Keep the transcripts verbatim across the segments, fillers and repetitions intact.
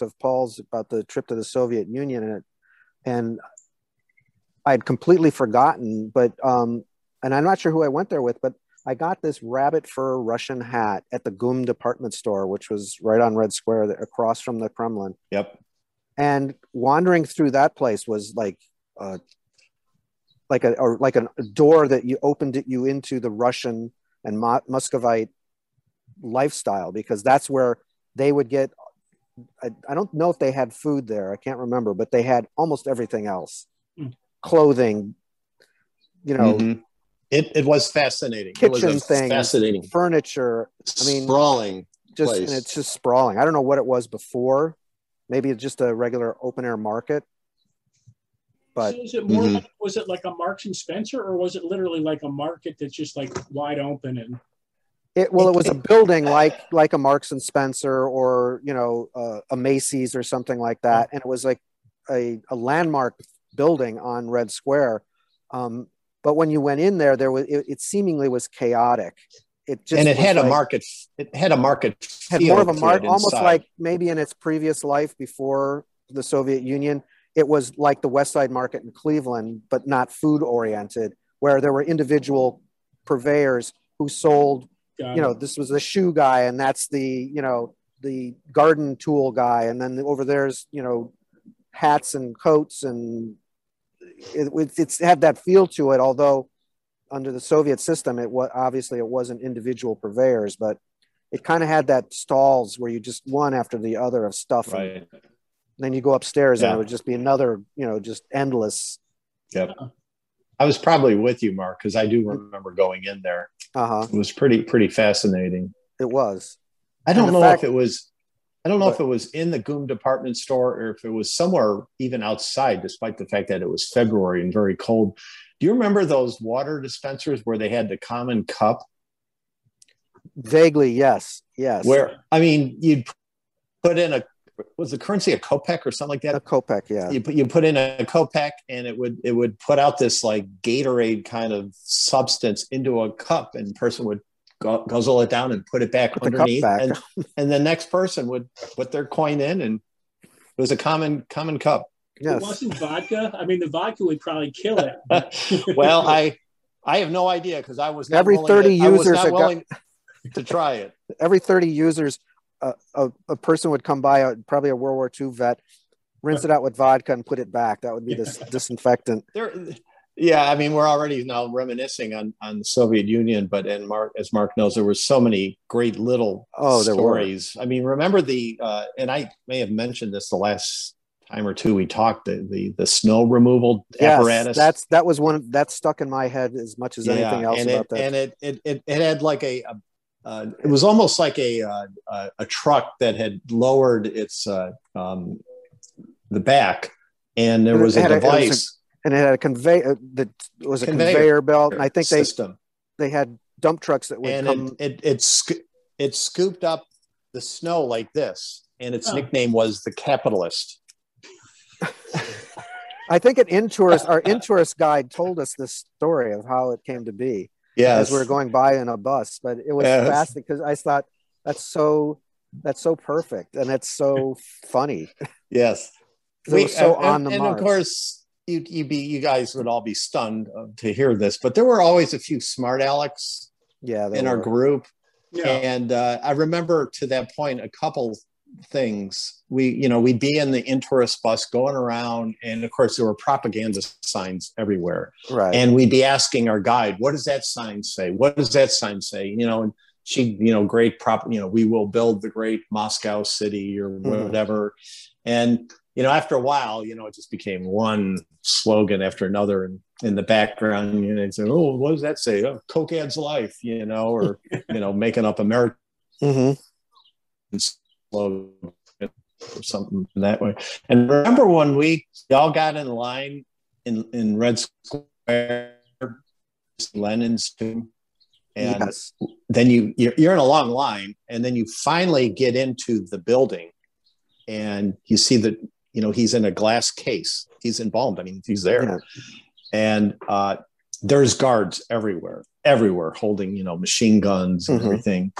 of Paul's about the trip to the Soviet Union, and it, and I had completely forgotten, but um, and I'm not sure who I went there with, but I got this rabbit fur Russian hat at the G U M department store, which was right on Red Square, across from the Kremlin. Yep. And wandering through that place was like uh, like a or like a door that you opened it you into the Russian and Mo Muscovite lifestyle, because that's where they would get. I, I don't know if they had food there. I can't remember, but they had almost everything else, mm. clothing. You know. Mm-hmm. It, it was fascinating. Kitchen it was thing, fascinating furniture. I mean, sprawling. Just place. And it's just sprawling. I don't know what it was before. Maybe it's just a regular open air market. But so is it more mm-hmm. like, was it like a Marks and Spencer, or was it literally like a market that's just like wide open? And it well, it was a building like like a Marks and Spencer, or you know uh, a Macy's or something like that, and it was like a a landmark building on Red Square. Um, But when you went in there, there was it, it seemingly was chaotic. It just and it had like, a market. It had a market. Had more of a market, almost like maybe in its previous life before the Soviet Union, it was like the West Side Market in Cleveland, but not food oriented, where there were individual purveyors who sold. Got you know, it. This was the shoe guy, and that's the you know the garden tool guy, and then over there's you know hats and coats and. It, it, it's had that feel to it, although under the Soviet system, it was obviously it wasn't individual purveyors, but it kind of had that stalls where you just one after the other of stuff. Right. And then you go upstairs yeah. and it would just be another, you know, just endless. Yep. I was probably with you, Mark, because I do remember going in there. Uh-huh. It was pretty, pretty fascinating. It was. I don't know fact, if it was. I don't know but, if it was in the G U M department store or if it was somewhere even outside, despite the fact that it was February and very cold. Do you remember those water dispensers where they had the common cup? Vaguely, yes, yes. Where, I mean, you'd put in a, was the currency a kopeck or something like that? A kopeck, yeah. You put, you put in a kopeck and it would, it would put out this like Gatorade kind of substance into a cup, and the person would guzzle it down and put it back put underneath back. And, and the next person would put their coin in, and it was a common common cup. Yes. It wasn't vodka. I mean, the vodka would probably kill it. Well, I I have no idea, because I was not every thirty to, users I was not willing to try it. Every thirty users uh, a, a person would come by, a, probably a World War Two vet, rinse it out with vodka and put it back. That would be this disinfectant. There, yeah, I mean, we're already now reminiscing on, on the Soviet Union, but and Mark, as Mark knows, there were so many great little oh, stories. Were. I mean, remember the, uh, and I may have mentioned this the last time or two we talked, the the, the snow removal yes, apparatus. That's that was one that stuck in my head as much as yeah, anything else. And about it, that. And it, it it it had like a, a uh, it was almost like a uh, a, a truck that had lowered its uh, um, the back, and there was a device. A, it was a, And it had a convey uh, that was a conveyor, conveyor belt. And I think system. they they had dump trucks that would and come. It it, it, sco it scooped up the snow like this, and its oh. nickname was the Capitalist. I think an Intourist, our Intourist guide told us this story of how it came to be. Yeah, as we were going by in a bus, but it was yes. fantastic, because I thought that's so that's so perfect, and it's so funny. Yes, we were so and, on the and mark. Of course. You'd, you'd be, you guys would all be stunned to hear this, but there were always a few smart alecks yeah, in were. our group. Yeah. And uh, I remember to that point, a couple things. We, you know, we'd be in the Intourist bus going around, and of course there were propaganda signs everywhere. Right. And we'd be asking our guide, what does that sign say? What does that sign say? You know, and she, you know, great prop, you know, we will build the great Moscow city or whatever. Mm-hmm. And you know, after a while, you know, it just became one slogan after another, and in the background, you know, they'd say, "Oh, what does that say? Oh, Coke adds life," you know, or you know, making up American mm-hmm. slogan or something that way. And remember one week, y'all got in line in in Red Square, Lenin's tomb, and yes. then you you're, you're in a long line, and then you finally get into the building, and you see that. You know, he's in a glass case. He's embalmed. I mean, he's there. Yeah. And uh, there's guards everywhere, everywhere holding, you know, machine guns and mm-hmm. everything.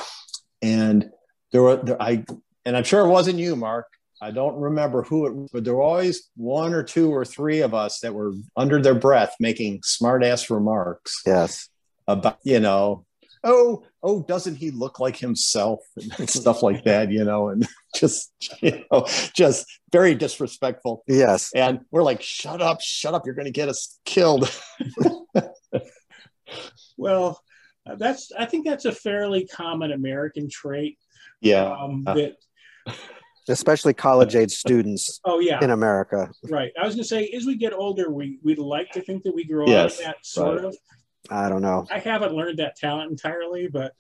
And there were, there, I, and I'm sure it wasn't you, Mark. I don't remember who it was, but there were always one or two or three of us that were under their breath making smart-ass remarks. Yes. About, you know, oh, oh, doesn't he look like himself and stuff like that, you know, and just, you know, just very disrespectful. Yes. And we're like, shut up, shut up. You're going to get us killed. Well, that's, I think that's a fairly common American trait. Yeah. Um, that, especially college-age students oh, yeah. in America. Right. I was going to say, as we get older, we, we'd like to think that we grow yes, up in that sort right. of. I don't know. I haven't learned that talent entirely, but...